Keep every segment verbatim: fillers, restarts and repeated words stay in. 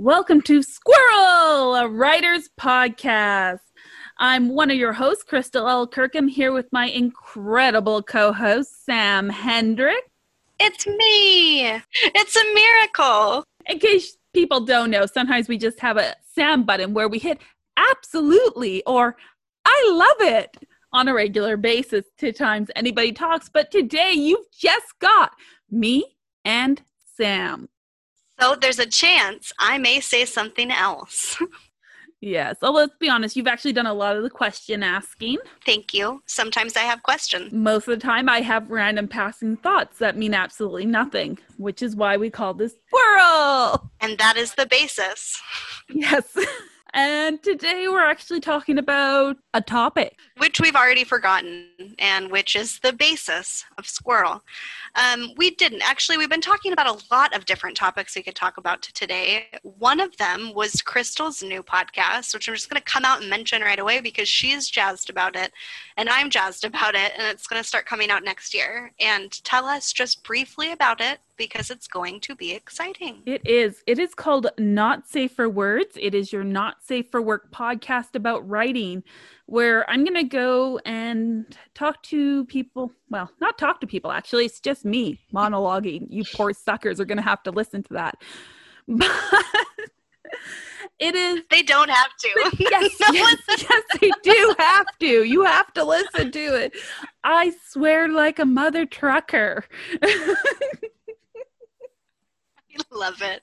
Welcome to Squirrel, a writer's podcast. I'm one of your hosts, Crystal L. Kirkham, here with my incredible co-host, Sam Hendrick. It's me. It's a miracle. In case people don't know, sometimes we just have a Sam button where we hit absolutely or I love it on a regular basis two times anybody talks. But today you've just got me and Sam. So there's a chance I may say something else. Yes. Well, let's be honest. You've actually done a lot of the question asking. Thank you. Sometimes I have questions. Most of the time I have random passing thoughts that mean absolutely nothing, which is why we call this Squirrel. And that is the basis. Yes. And today we're actually talking about a topic. Which we've already forgotten, and which is the basis of Squirrel. Um, we didn't. Actually, we've been talking about a lot of different topics we could talk about today. One of them was Crystal's new podcast, which I'm just going to come out and mention right away because she's jazzed about it, and I'm jazzed about it, and it's going to start coming out next year. And tell us just briefly about it, because it's going to be exciting. It is. It is called Not Safe for Words. It is your Not Safe for Work podcast about writing, where I'm going to go and talk to people. Well, not talk to people, actually. It's just me monologuing. You poor suckers are going to have to listen to that. But it is. They don't have to. Yes, no, yes, yes, they do have to. You have to listen to it. I swear like a mother trucker. Love it.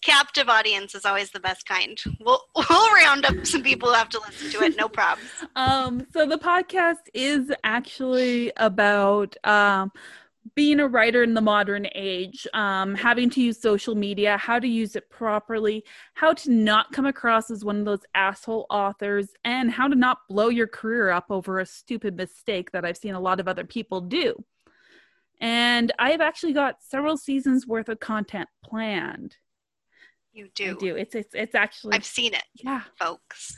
Captive audience is always the best kind. We'll, we'll round up some people who have to listen to it. No problem. Um, so the podcast is actually about um, being a writer in the modern age, um, having to use social media, how to use it properly, how to not come across as one of those asshole authors, and how to not blow your career up over a stupid mistake that I've seen a lot of other people do. And I've actually got several seasons worth of content planned. You do. I do. It's, it's, it's actually. I've seen it. Yeah. Folks.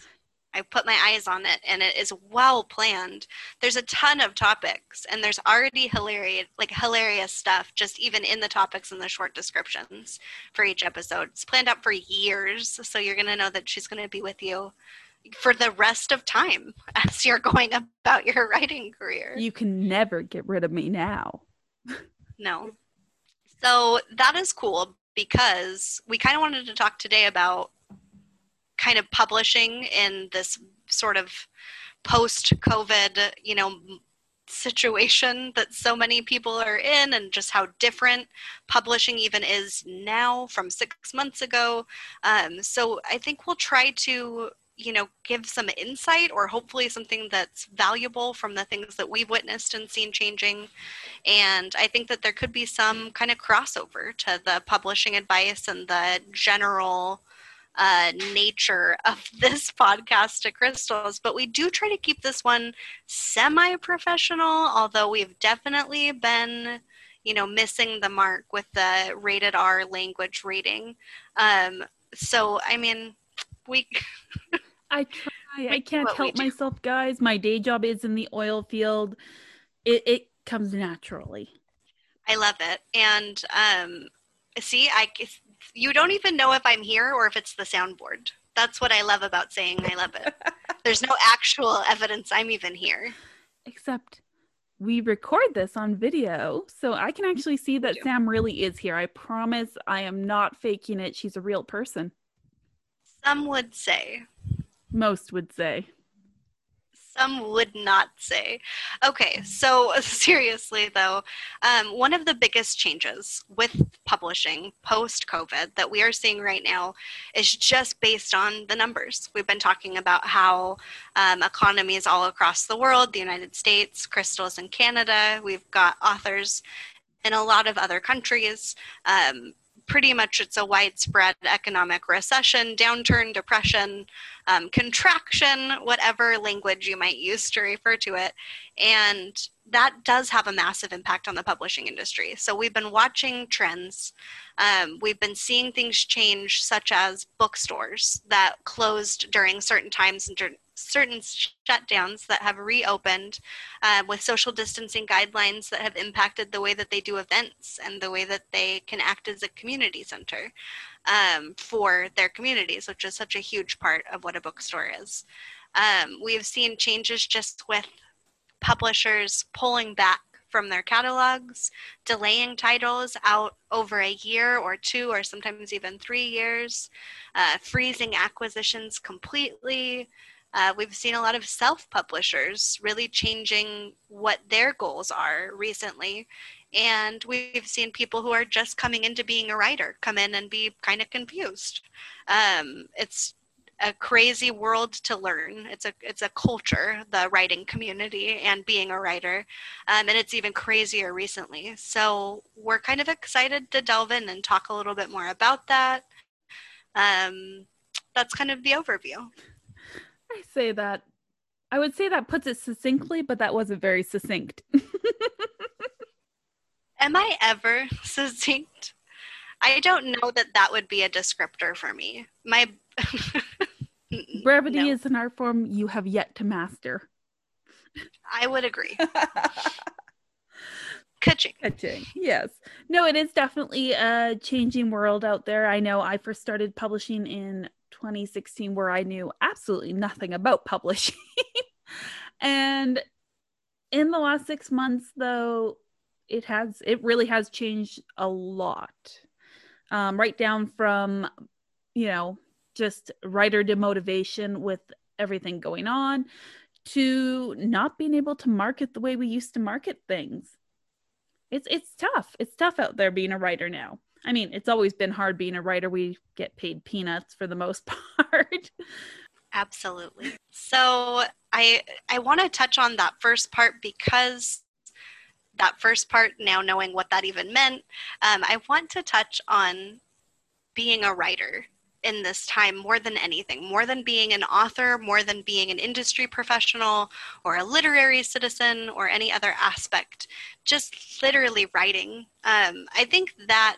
I put my eyes on it, and it is well planned. There's a ton of topics, and there's already hilarious, like hilarious stuff, just even in the topics and the short descriptions for each episode. It's planned out for years. So you're going to know that she's going to be with you for the rest of time as you're going about your writing career. You can never get rid of me now. No. So that is cool, because we kind of wanted to talk today about kind of publishing in this sort of post-COVID, you know, situation that so many people are in, and just how different publishing even is now from six months ago. Um, so I think we'll try to, you know, give some insight, or hopefully something that's valuable from the things that we've witnessed and seen changing. And I think that there could be some kind of crossover to the publishing advice and the general uh, nature of this podcast to Crystal's. But we do try to keep this one semi-professional, although we've definitely been, you know, missing the mark with the rated R language rating. Um, so, I mean, we... I try. I can't help myself, guys. My day job is in the oil field. It, it comes naturally. I love it. And um, see, I, you don't even know if I'm here or if it's the soundboard. That's what I love about saying I love it. There's no actual evidence I'm even here. Except we record this on video, so I can actually see that Sam really is here. I promise I am not faking it. She's a real person. Some would say. Most would say. Some would not say. Okay, so seriously though, um, one of the biggest changes with publishing post-COVID that we are seeing right now is just based on the numbers. We've been talking about how um, economies all across the world, the United States, Crystal's in Canada, we've got authors in a lot of other countries. Um, Pretty much it's a widespread economic recession, downturn, depression, um, contraction, whatever language you might use to refer to it. And that does have a massive impact on the publishing industry. So we've been watching trends. Um, we've been seeing things change, such as bookstores that closed during certain times and certain shutdowns that have reopened uh, with social distancing guidelines that have impacted the way that they do events and the way that they can act as a community center um, for their communities, which is such a huge part of what a bookstore is. Um, we have seen changes just with publishers pulling back from their catalogs, delaying titles out over a year or two, or sometimes even three years, uh, freezing acquisitions completely. Uh, we've seen a lot of self-publishers really changing what their goals are recently. And we've seen people who are just coming into being a writer come in and be kind of confused. Um, it's a crazy world to learn. It's a it's a culture, the writing community and being a writer. Um, and it's even crazier recently. So we're kind of excited to delve in and talk a little bit more about that. Um, that's kind of the overview. I say that, I would say that puts it succinctly, but that wasn't very succinct. Am I ever succinct? I don't know that that would be a descriptor for me. My brevity no. is an art form you have yet to master. I would agree. Catching. Catching. Yes. No, it is definitely a changing world out there. I know I first started publishing in twenty sixteen, where I knew absolutely nothing about publishing. And in the last six months, though, it has, it really has changed a lot. Um, right down from, you know, just writer demotivation with everything going on to not being able to market the way we used to market things. It's, it's tough. It's tough out there being a writer now. I mean, it's always been hard being a writer. We get paid peanuts for the most part. Absolutely. So I I want to touch on that first part, because that first part, now knowing what that even meant, um, I want to touch on being a writer in this time more than anything, more than being an author, more than being an industry professional or a literary citizen or any other aspect, just literally writing. Um, I think that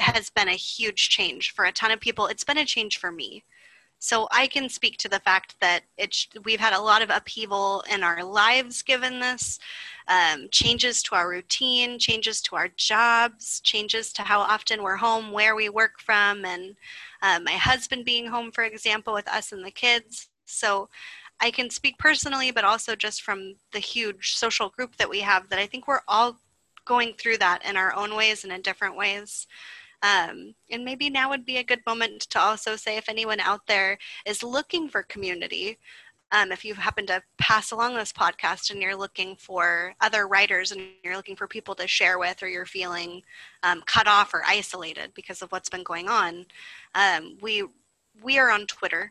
has been a huge change for a ton of people. It's been a change for me. So I can speak to the fact that it's, we've had a lot of upheaval in our lives given this, um, changes to our routine, changes to our jobs, changes to how often we're home, where we work from, and uh, my husband being home, for example, with us and the kids. So I can speak personally, but also just from the huge social group that we have, that I think we're all going through that in our own ways and in different ways. Um, and maybe now would be a good moment to also say, if anyone out there is looking for community, um, if you happen to pass along this podcast and you're looking for other writers and you're looking for people to share with, or you're feeling um, cut off or isolated because of what's been going on, um, we we are on Twitter,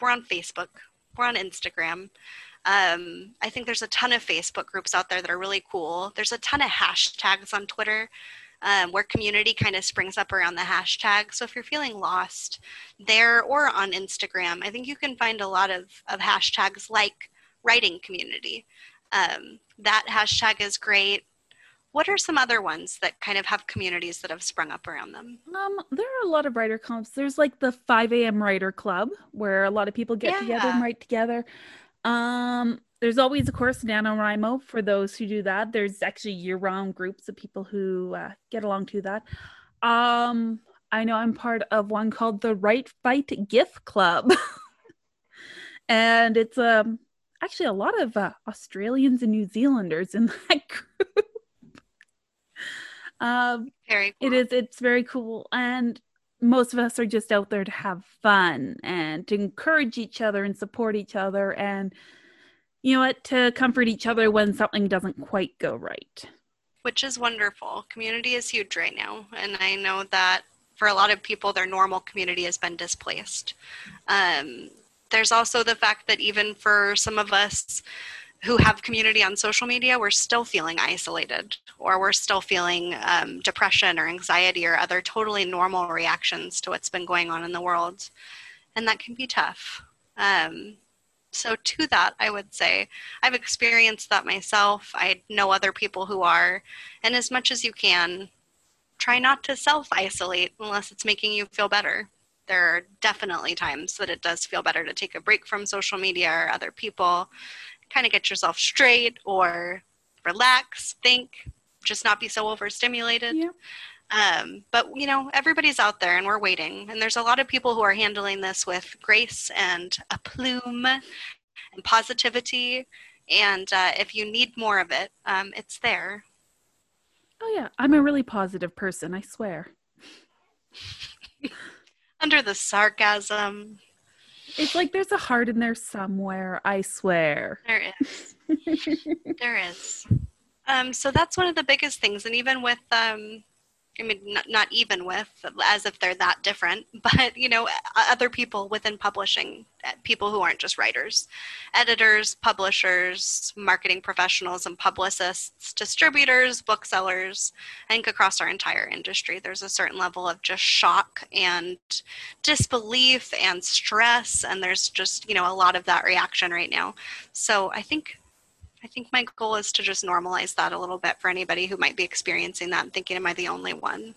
we're on Facebook, we're on Instagram. Um, I think there's a ton of Facebook groups out there that are really cool. There's a ton of hashtags on Twitter. Um, where community kind of springs up around the hashtag. So if you're feeling lost there or on Instagram, I think you can find a lot of, of hashtags like writing community. Um, that hashtag is great. What are some other ones that kind of have communities that have sprung up around them? Um, there are a lot of writer clubs. There's like the five a.m. Writer Club, where a lot of people get yeah. together and write together. Um, there's always, of course, NaNoWriMo for those who do that. There's actually year-round groups of people who uh, get along to that. Um, I know I'm part of one called the Right Fight Gift Club. And it's um, actually a lot of uh, Australians and New Zealanders in that group. um, very cool. It is. It's very cool. And most of us are just out there to have fun and to encourage each other and support each other, and you know what, to comfort each other when something doesn't quite go right. Which is wonderful. Community is huge right now. And I know that for a lot of people, their normal community has been displaced. Um, there's also the fact that even for some of us who have community on social media, we're still feeling isolated, or we're still feeling um, depression or anxiety or other totally normal reactions to what's been going on in the world. And that can be tough. Um, so to that, I would say I've experienced that myself. I know other people who are, and as much as you can, try not to self-isolate unless it's making you feel better. there are definitely times that it does feel better to take a break from social media or other people, kind of get yourself straight or relax, think, just not be so overstimulated. Yeah. Um, but, you know, everybody's out there and we're waiting. And there's a lot of people who are handling this with grace and aplomb and positivity. And uh, if you need more of it, um, it's there. Oh, yeah. I'm a really positive person, I swear. Under the sarcasm. It's like there's a heart in there somewhere, I swear. There is. There is. Um, so that's one of the biggest things. And even with... Um, I mean, not, not even with, as if they're that different, but, you know, other people within publishing, people who aren't just writers, editors, publishers, marketing professionals and publicists, distributors, booksellers. I think across our entire industry, there's a certain level of just shock and disbelief and stress. And there's just, you know, a lot of that reaction right now. So I think I think my goal is to just normalize that a little bit for anybody who might be experiencing that and thinking, am I the only one?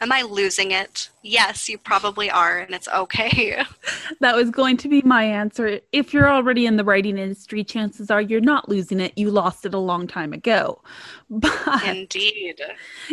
Am I losing it? Yes, you probably are, and it's okay. That was going to be my answer. If you're already in the writing industry, chances are you're not losing it. You lost it a long time ago. But indeed.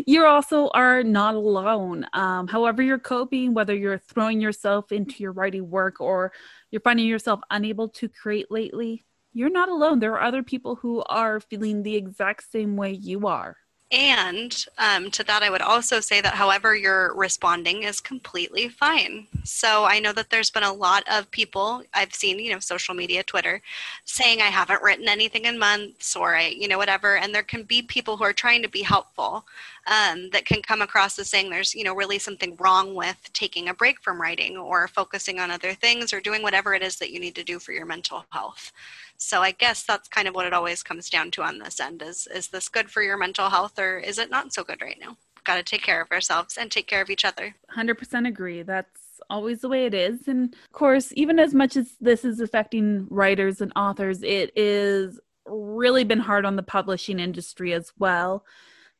You also are not alone. Um, however you're coping, whether you're throwing yourself into your writing work or you're finding yourself unable to create lately, you're not alone. There are other people who are feeling the exact same way you are. And um, to that, I would also say that however you're responding is completely fine. So I know that there's been a lot of people I've seen, you know, social media, Twitter, saying I haven't written anything in months or I, you know, whatever. And there can be people who are trying to be helpful um, that can come across as saying there's, you know, really something wrong with taking a break from writing or focusing on other things or doing whatever it is that you need to do for your mental health. So I guess that's kind of what it always comes down to on this end is, is this good for your mental health or is it not so good right now? We've got to take care of ourselves and take care of each other. one hundred percent agree. That's always the way it is. And of course, even as much as this is affecting writers and authors, it is really been hard on the publishing industry as well.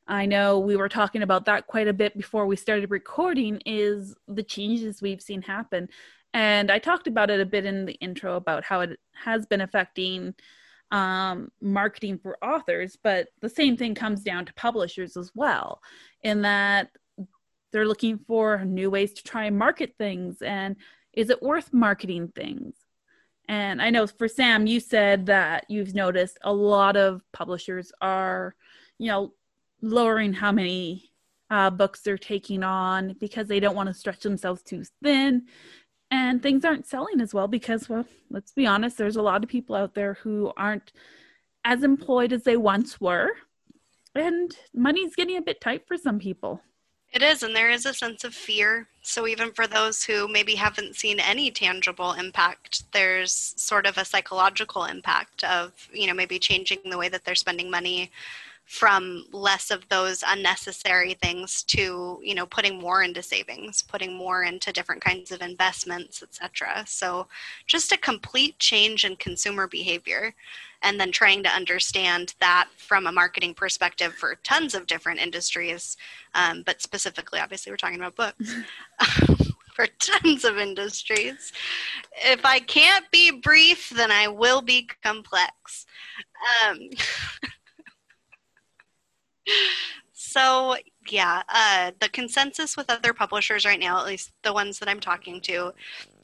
I know we were talking about that quite a bit before we started recording is the changes we've seen happen. And I talked about it a bit in the intro about how it has been affecting um, marketing for authors, but the same thing comes down to publishers as well, in that they're looking for new ways to try and market things. And is it worth marketing things? And I know for Sam, you said that you've noticed a lot of publishers are, you know, lowering how many uh, books they're taking on because they don't want to stretch themselves too thin. And things aren't selling as well because, well, let's be honest, there's a lot of people out there who aren't as employed as they once were. And money's getting a bit tight for some people. It is, and there is a sense of fear. So even for those who maybe haven't seen any tangible impact, there's sort of a psychological impact of, you know, maybe changing the way that they're spending money from less of those unnecessary things to, you know, putting more into savings, putting more into different kinds of investments, et cetera. So just a complete change in consumer behavior and then trying to understand that from a marketing perspective for tons of different industries. Um, but specifically, obviously, we're talking about books for tons of industries. If I can't be brief, then I will be complex. Um, So yeah, uh, the consensus with other publishers right now, at least the ones that I'm talking to,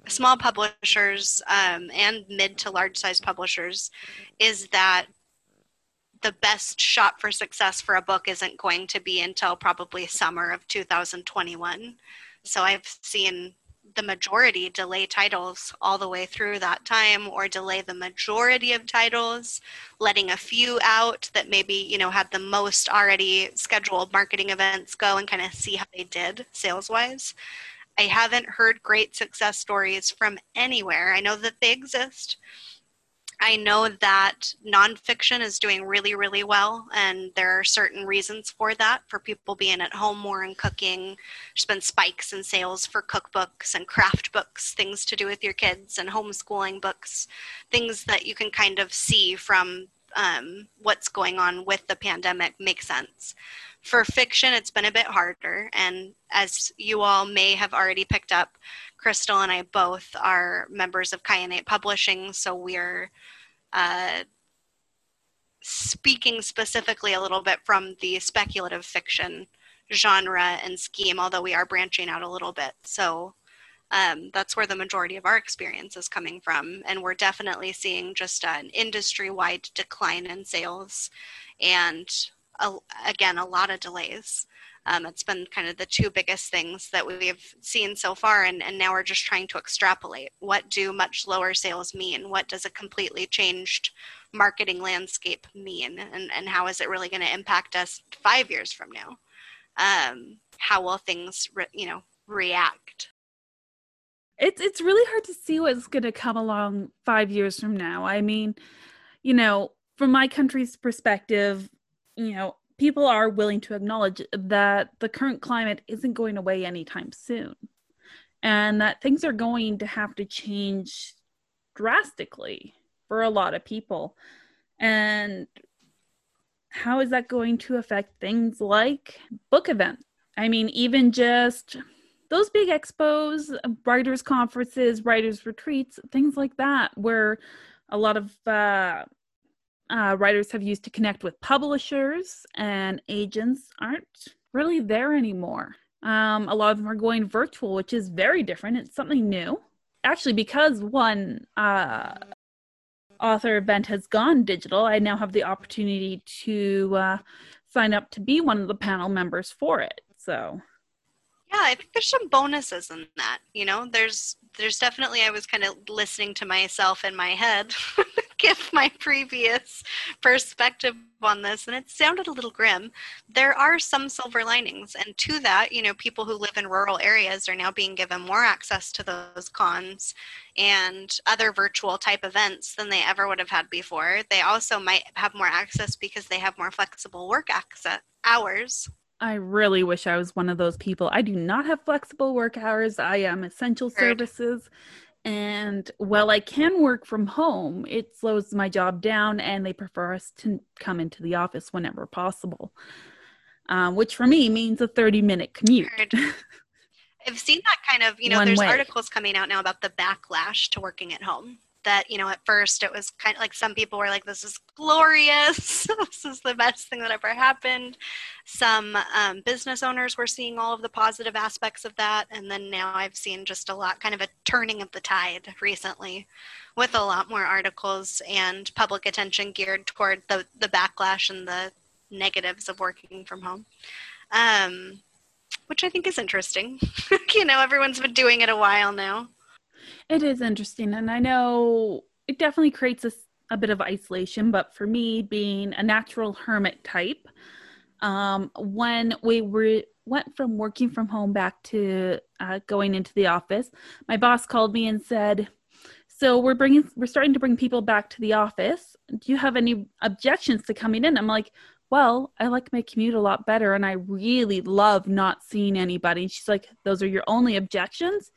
small publishers um, and mid to large size publishers, is that the best shot for success for a book isn't going to be until probably summer of two thousand twenty-one. So I've seen the majority delay titles all the way through that time or delay the majority of titles, letting a few out that maybe, you know, had the most already scheduled marketing events go and kind of see how they did sales wise. I haven't heard great success stories from anywhere. I know that they exist. I know that nonfiction is doing really, really well, and there are certain reasons for that, for people being at home more and cooking. There's been spikes in sales for cookbooks and craft books, things to do with your kids and homeschooling books, things that you can kind of see from um, what's going on with the pandemic make sense. For fiction, it's been a bit harder, and as you all may have already picked up, Crystal and I both are members of Kyanite Publishing, so we're uh, speaking specifically a little bit from the speculative fiction genre and scheme, although we are branching out a little bit. So um, that's where the majority of our experience is coming from, and we're definitely seeing just an industry-wide decline in sales and a, again a lot of delays. Um, it's been kind of the two biggest things that we've seen so far, and, and now we're just trying to extrapolate. What do much lower sales mean? What does a completely changed marketing landscape mean? And, and how is it really going to impact us five years from now? Um, how will things, re- you know, react? It's, it's really hard to see what's going to come along five years from now. I mean, you know, from my country's perspective, you know, people are willing to acknowledge that the current climate isn't going away anytime soon, and that things are going to have to change drastically for a lot of people. And how is that going to affect things like book events? I mean, even just those big expos, writers' conferences, writers' retreats, things like that, where a lot of uh, Uh, writers have used to connect with publishers and agents aren't really there anymore. Um, a lot of them are going virtual, which is very different. It's something new. Actually, because one uh, author event has gone digital, I now have the opportunity to uh, sign up to be one of the panel members for it. So, yeah, I think there's some bonuses in that. You know, there's there's definitely, I was kind of listening to myself in my head give my previous perspective on this, and it sounded a little grim. There are some silver linings, and to that, you know, people who live in rural areas are now being given more access to those cons and other virtual type events than they ever would have had before. They also might have more access because they have more flexible work access hours. I really wish I was one of those people. I do not have flexible work hours. I am essential services. And while I can work from home, it slows my job down, and they prefer us to come into the office whenever possible, um, which for me means a thirty minute commute. I've seen that kind of, you know, One there's way. Articles coming out now about the backlash to working at home. That, you know, at first it was kind of like some people were like, this is glorious. This is the best thing that ever happened. Some um, business owners were seeing all of the positive aspects of that. And then now I've seen just a lot, kind of a turning of the tide recently with a lot more articles and public attention geared toward the, the backlash and the negatives of working from home. Um, which I think is interesting. You know, everyone's been doing it a while now. It is interesting, and I know it definitely creates a, a bit of isolation, but for me, being a natural hermit type, um, when we were, went from working from home back to uh, going into the office, my boss called me and said, so we're bringing, we're starting to bring people back to the office. Do you have any objections to coming in? I'm like, well, I like my commute a lot better, and I really love not seeing anybody. And she's like, those are your only objections?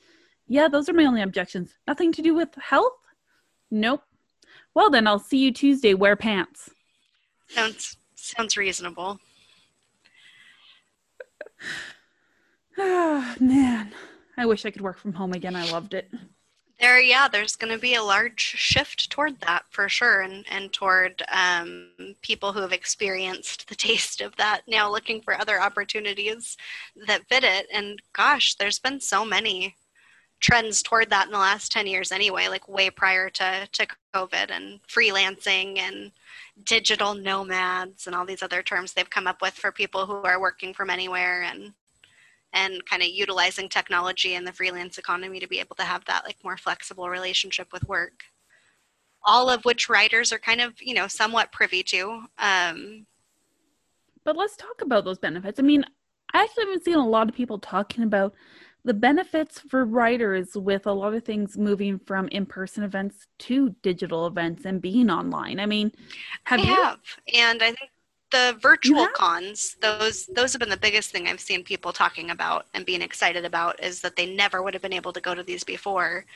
Yeah, those are my only objections. Nothing to do with health? Nope. Well, then I'll see you Tuesday. Wear pants. Sounds sounds reasonable. Oh, man. I wish I could work from home again. I loved it. There, yeah, there's going to be a large shift toward that for sure, and, and toward um, people who have experienced the taste of that now looking for other opportunities that fit it. And gosh, there's been so many trends toward that in the last ten years anyway, like way prior to, to COVID, and freelancing and digital nomads and all these other terms they've come up with for people who are working from anywhere and and kind of utilizing technology and the freelance economy to be able to have that like more flexible relationship with work. All of which writers are kind of, you know, somewhat privy to. Um, but let's talk about those benefits. I mean, I actually haven't seen a lot of people talking about the benefits for writers with a lot of things moving from in-person events to digital events and being online. I mean, have I you? Have. And I think the virtual cons, those those have been the biggest thing I've seen people talking about and being excited about, is that they never would have been able to go to these before,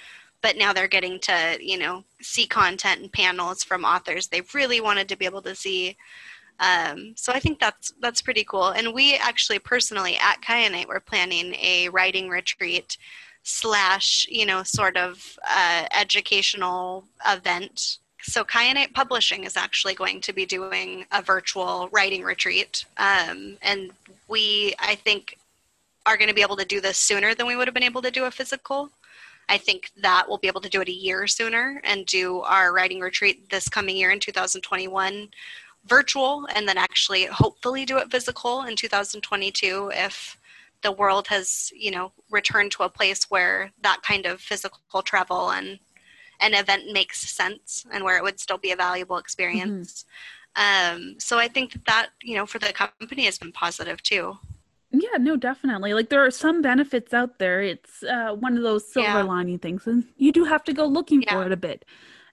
but now they're getting to, you know, see content and panels from authors they really wanted to be able to see. Um, so I think that's, that's pretty cool. And we actually personally at Kyanite, we're planning a writing retreat slash, you know, sort of uh, educational event. So Kyanite Publishing is actually going to be doing a virtual writing retreat. Um, and we, I think, are going to be able to do this sooner than we would have been able to do a physical. I think that we'll be able to do it a year sooner and do our writing retreat this coming year in two thousand twenty-one virtual, and then actually hopefully do it physical in two thousand twenty-two if the world has, you know, returned to a place where that kind of physical travel and an event makes sense and where it would still be a valuable experience. Mm-hmm. Um, so I think that, that, you know, for the company has been positive too. Yeah, no, definitely. Like, there are some benefits out there. It's uh, one of those silver yeah. lining things, and you do have to go looking yeah. for it a bit.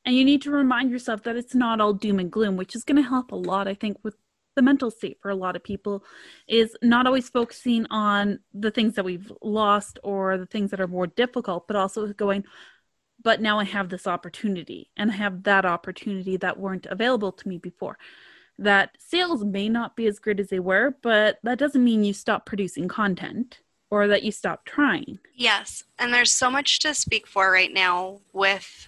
And you need to remind yourself that it's not all doom and gloom, which is going to help a lot, I think, with the mental state for a lot of people, is not always focusing on the things that we've lost or the things that are more difficult, but also going, but now I have this opportunity, and I have that opportunity that weren't available to me before. That sales may not be as great as they were, but that doesn't mean you stop producing content or that you stop trying. Yes. And there's so much to speak for right now with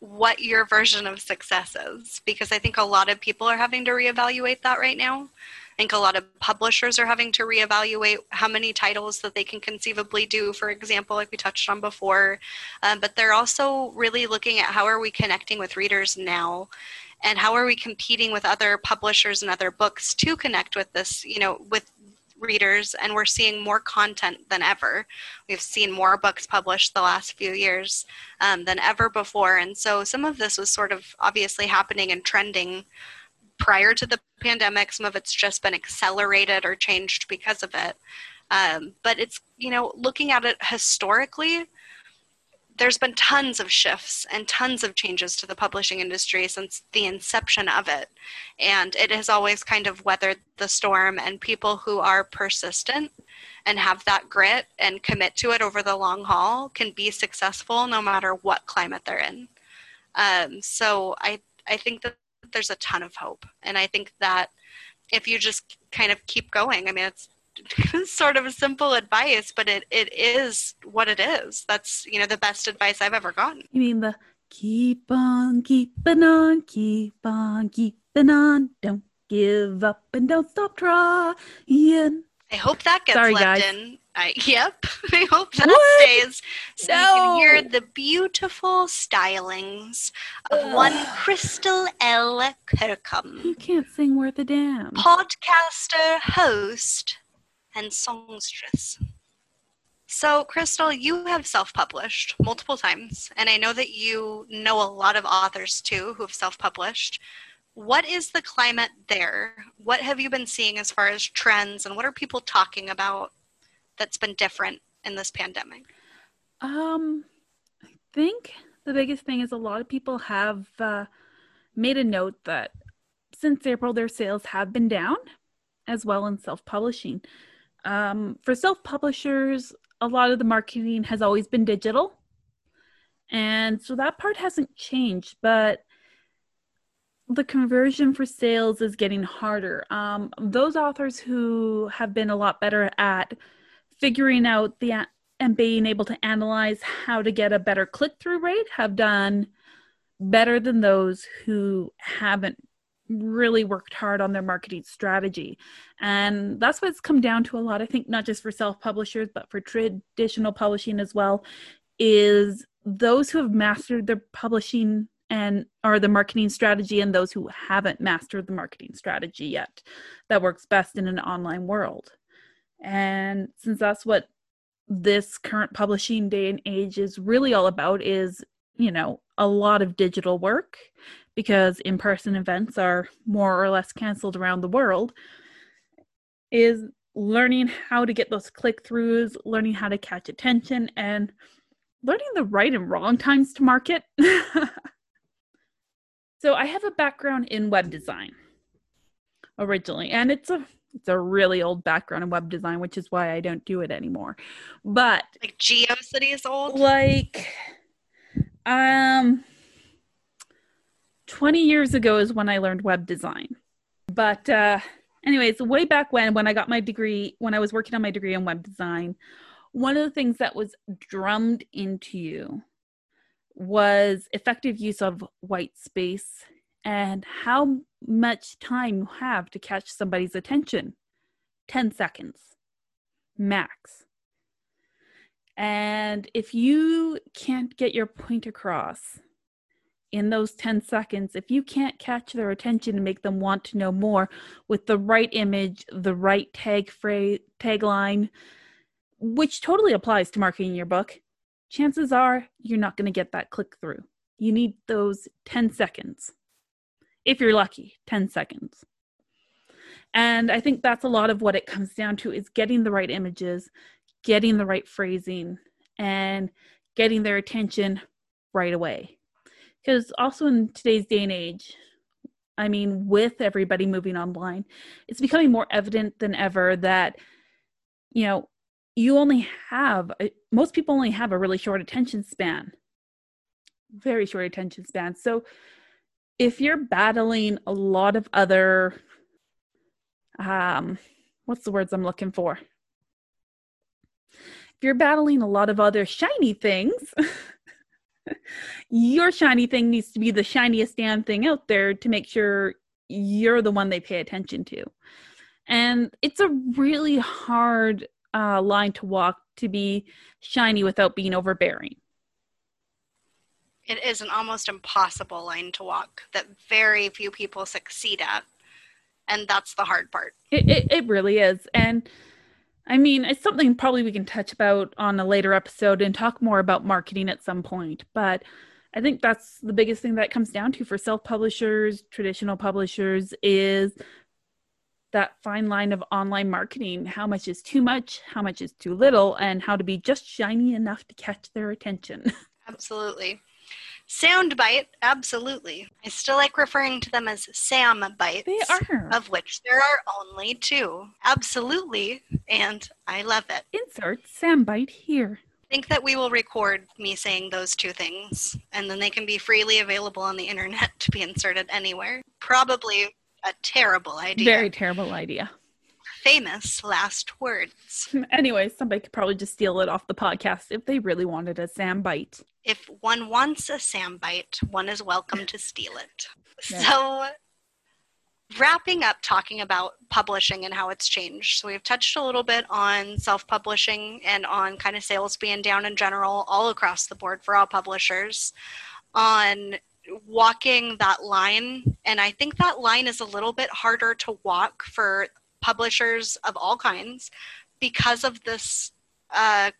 what your version of success is, because I think a lot of people are having to reevaluate that right now. I think a lot of publishers are having to reevaluate how many titles that they can conceivably do, for example, like we touched on before. Um, but they're also really looking at how are we connecting with readers now, and how are we competing with other publishers and other books to connect with this, you know, with readers. And we're seeing more content than ever. We've seen more books published the last few years um, than ever before. And so some of this was sort of obviously happening and trending prior to the pandemic. Some of it's just been accelerated or changed because of it. Um, but it's, you know, looking at it historically, there's been tons of shifts and tons of changes to the publishing industry since the inception of it. And it has always kind of weathered the storm, and people who are persistent and have that grit and commit to it over the long haul can be successful no matter what climate they're in. Um, so I, I think that there's a ton of hope. And I think that if you just kind of keep going, I mean, it's sort of a simple advice, but it, it is what it is. That's, you know, the best advice I've ever gotten. You mean the keep on, keepin' on, keep on, keepin' on, don't give up and don't stop trying. I hope that gets Sorry, left guys. in. I, yep. I hope that what? stays so no. you can hear the beautiful stylings of Ugh. one Crystal L. Kirkham. You can't sing worth a damn. Podcaster, host, and songstress. So, Crystal, you have self-published multiple times, and I know that you know a lot of authors, too, who have self-published. What is the climate there? What have you been seeing as far as trends, and what are people talking about that's been different in this pandemic? Um, I think the biggest thing is a lot of people have uh, made a note that since April, their sales have been down as well in self-publishing. Um, for self-publishers, a lot of the marketing has always been digital. And so that part hasn't changed, but the conversion for sales is getting harder. Um, those authors who have been a lot better at figuring out the and being able to analyze how to get a better click-through rate have done better than those who haven't really worked hard on their marketing strategy. And that's what it's come down to a lot, I think, not just for self-publishers, but for traditional publishing as well, is those who have mastered their publishing and are the marketing strategy and those who haven't mastered the marketing strategy yet that works best in an online world. And since that's what this current publishing day and age is really all about, is, you know, a lot of digital work, because in-person events are more or less canceled around the world, is learning how to get those click-throughs, learning how to catch attention, and learning the right and wrong times to market. So I have a background in web design originally, and it's a it's a really old background in web design, which is why I don't do it anymore. But like GeoCities old? Like Um, twenty years ago is when I learned web design. But uh, anyways, way back when, when I got my degree, when I was working on my degree in web design, one of the things that was drummed into you was effective use of white space and how much time you have to catch somebody's attention. ten seconds, max. And if you can't get your point across in those ten seconds, if you can't catch their attention and make them want to know more with the right image, the right tag phrase, tagline, which totally applies to marketing your book, chances are you're not going to get that click through. You need those ten seconds. If you're lucky, ten seconds. And I think that's a lot of what it comes down to, is getting the right images, getting the right phrasing, and getting their attention right away. Because also in today's day and age, I mean, with everybody moving online, it's becoming more evident than ever that, you know, you only have, most people only have a really short attention span, very short attention span. So if you're battling a lot of other, um, what's the words I'm looking for? If you're battling a lot of other shiny things, your shiny thing needs to be the shiniest damn thing out there to make sure you're the one they pay attention to. And it's a really hard uh, line to walk, to be shiny without being overbearing. It is an almost impossible line to walk that very few people succeed at. And that's the hard part. It, it, it really is. And I mean, it's something probably we can touch about on a later episode and talk more about marketing at some point. But I think that's the biggest thing that comes down to for self-publishers, traditional publishers, is that fine line of online marketing. How much is too much, how much is too little, and how to be just shiny enough to catch their attention. Absolutely. Soundbite, absolutely. I still like referring to them as Sam bites. They are. Of which there are only two. Absolutely. And I love it. Insert Sam bite here. I think that we will record me saying those two things, and then they can be freely available on the internet to be inserted anywhere. Probably a terrible idea. Very terrible idea. Famous last words. Anyway, somebody could probably just steal it off the podcast if they really wanted a Sam bite. If one wants a Sam bite, one is welcome to steal it. Yeah. So wrapping up talking about publishing and how it's changed. So we've touched a little bit on self-publishing and on kind of sales being down in general all across the board for all publishers, on walking that line. And I think that line is a little bit harder to walk for publishers of all kinds because of this, uh,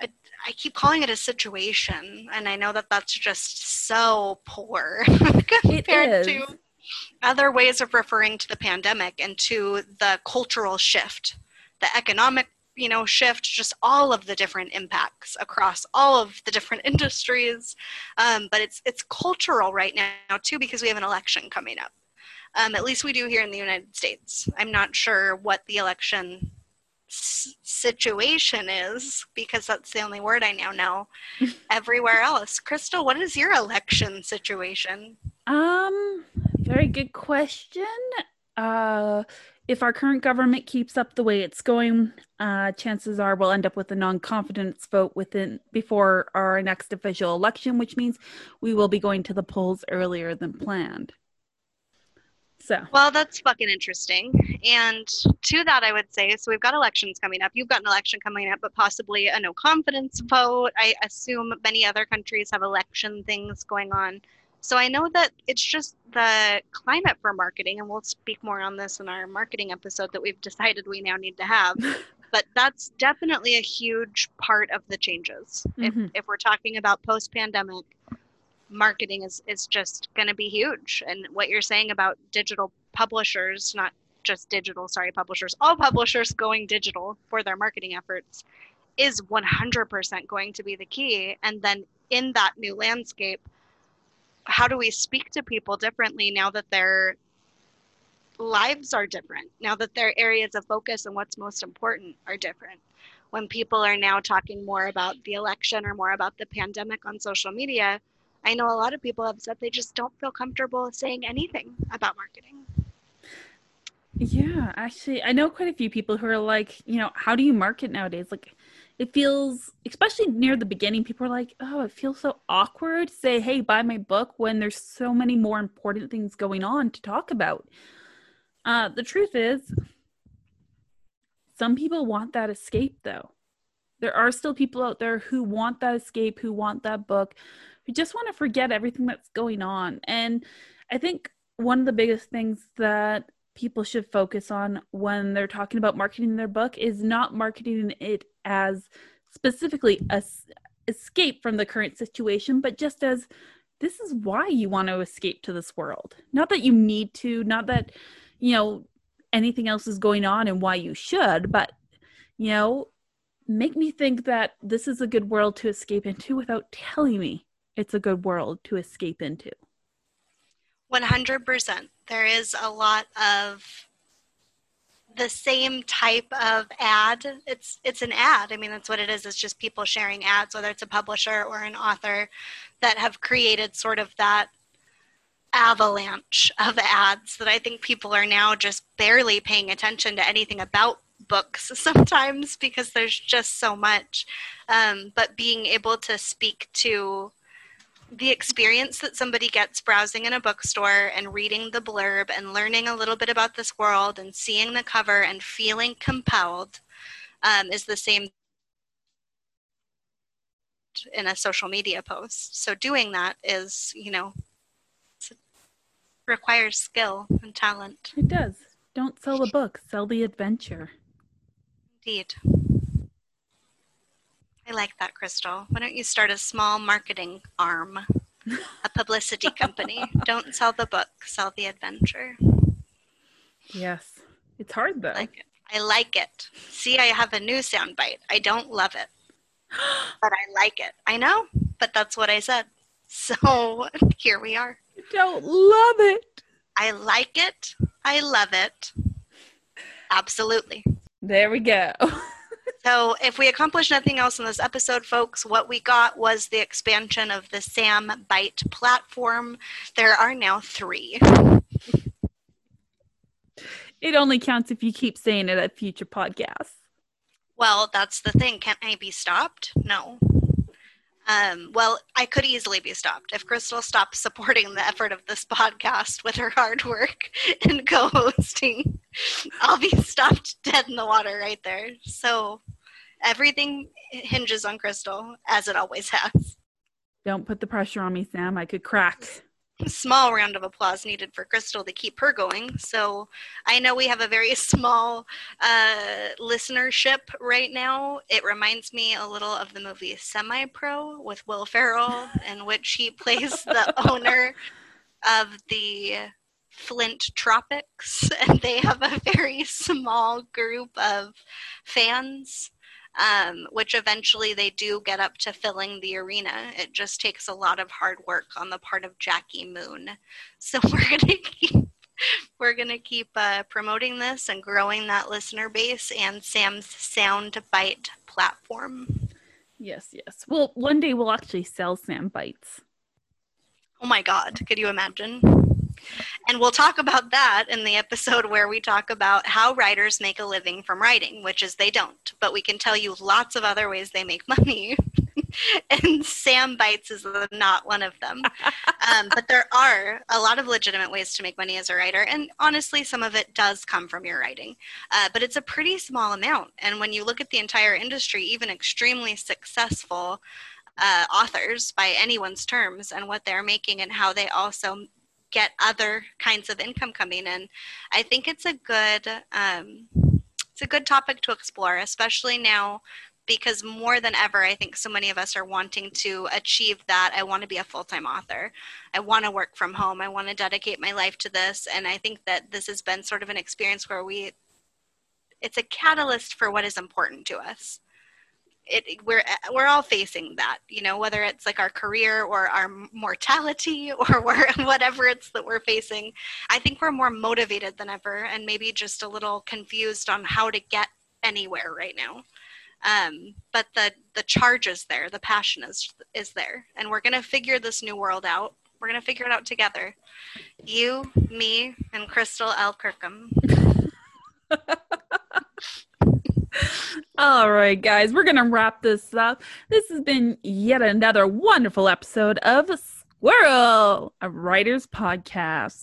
I, I keep calling it a situation. And I know that that's just so poor compared to other ways of referring to the pandemic and to the cultural shift, the economic, you know, shift, just all of the different impacts across all of the different industries. Um, but it's, it's cultural right now too, because we have an election coming up. Um, at least we do here in the United States. I'm not sure what the election s- situation is, because that's the only word I now know everywhere else. Crystal, what is your election situation? Um, very good question. Uh, if our current government keeps up the way it's going, uh, chances are we'll end up with a non-confidence vote within before our next official election, which means we will be going to the polls earlier than planned. So. Well, that's fucking interesting. And to that, I would say, so we've got elections coming up. You've got an election coming up, but possibly a no confidence vote. I assume many other countries have election things going on. So I know that it's just the climate for marketing, and we'll speak more on this in our marketing episode that we've decided we now need to have. But that's definitely a huge part of the changes. Mm-hmm. If, if we're talking about post-pandemic, marketing is, is just going to be huge. And what you're saying about digital publishers, not just digital, sorry, publishers, all publishers going digital for their marketing efforts is one hundred percent going to be the key. And then in that new landscape, how do we speak to people differently now that their lives are different, now that their areas of focus and what's most important are different? when people are now talking more about the election or more about the pandemic on social media, I know a lot of people have said they just don't feel comfortable saying anything about marketing. Yeah, actually, I know quite a few people who are like, you know, how do you market nowadays? Like, it feels, especially near the beginning, people are like, oh, it feels so awkward to say, hey, buy my book when there's so many more important things going on to talk about. Uh, the truth is, some people want that escape, though. There are still people out there who want that escape, who want that book, who just want to forget everything that's going on. And I think one of the biggest things that people should focus on when they're talking about marketing their book is not marketing it as specifically a escape from the current situation, but just as this is why you want to escape to this world. Not that you need to, not that, you know, anything else is going on and why you should, but, you know, make me think that this is a good world to escape into without telling me it's a good world to escape into. one hundred percent. There is a lot of the same type of ad. It's it's an ad. I mean, that's what it is. It's just people sharing ads, whether it's a publisher or an author, that have created sort of that avalanche of ads that I think people are now just barely paying attention to anything about books sometimes because there's just so much. Um, but being able to speak to the experience that somebody gets browsing in a bookstore and reading the blurb and learning a little bit about this world and seeing the cover and feeling compelled um, is the same in a social media post. So doing that is, you know, it requires skill and talent. It does. Don't sell the book, sell the adventure. Indeed. I like that, Crystal. Why don't you start a small marketing arm, a publicity company? Don't sell the book, sell the adventure. Yes. It's hard, though. I like it. I like it. See, I have a new soundbite. I don't love it, but I like it. I know, but that's what I said. So here we are. I don't love it. I like it. I love it. Absolutely. There we go. So if we accomplish nothing else in this episode, folks, what we got was the expansion of the Sam Bite platform. There are now three. It only counts if you keep saying it at future podcasts. Well, that's the thing. Can I be stopped? No. Um, well, I could easily be stopped if Crystal stops supporting the effort of this podcast with her hard work and co-hosting. I'll be stopped dead in the water right there. So everything hinges on Crystal, as it always has. Don't put the pressure on me, Sam. I could crack. A small round of applause needed for Crystal to keep her going. So I know we have a very small uh, listenership right now. It reminds me a little of the movie Semi-Pro with Will Ferrell, in which he plays the owner of the Flint Tropics, and they have a very small group of fans, um, which eventually they do get up to filling the arena. It just takes a lot of hard work on the part of Jackie Moon. So we're gonna keep we're gonna keep uh, promoting this and growing that listener base and Sam's Soundbite platform. Yes, yes. Well, one day we'll actually sell Sam Bites. Oh my God! Could you imagine? And we'll talk about that in the episode where we talk about how writers make a living from writing, which is they don't. But we can tell you lots of other ways they make money. And Sam Bites is not one of them. Um, but there are a lot of legitimate ways to make money as a writer. And honestly, some of it does come from your writing. Uh, but it's a pretty small amount. And when you look at the entire industry, even extremely successful uh, authors by anyone's terms and what they're making and how they also get other kinds of income coming in. I think it's a good um, it's a good topic to explore, especially now, because more than ever, I think so many of us are wanting to achieve that. I want to be a full-time author. I want to work from home. I want to dedicate my life to this. And I think that this has been sort of an experience where we, it's a catalyst for what is important to us. It, we're we're all facing that, you know, whether it's like our career or our mortality or we're, whatever it's that we're facing. I think we're more motivated than ever and maybe just a little confused on how to get anywhere right now. Um, but the, the charge is there, the passion is, is there. And we're going to figure this new world out. We're going to figure it out together. You, me, and Crystal L. Kirkham. All right, guys, we're going to wrap this up. This has been yet another wonderful episode of Squirrel, a writer's podcast.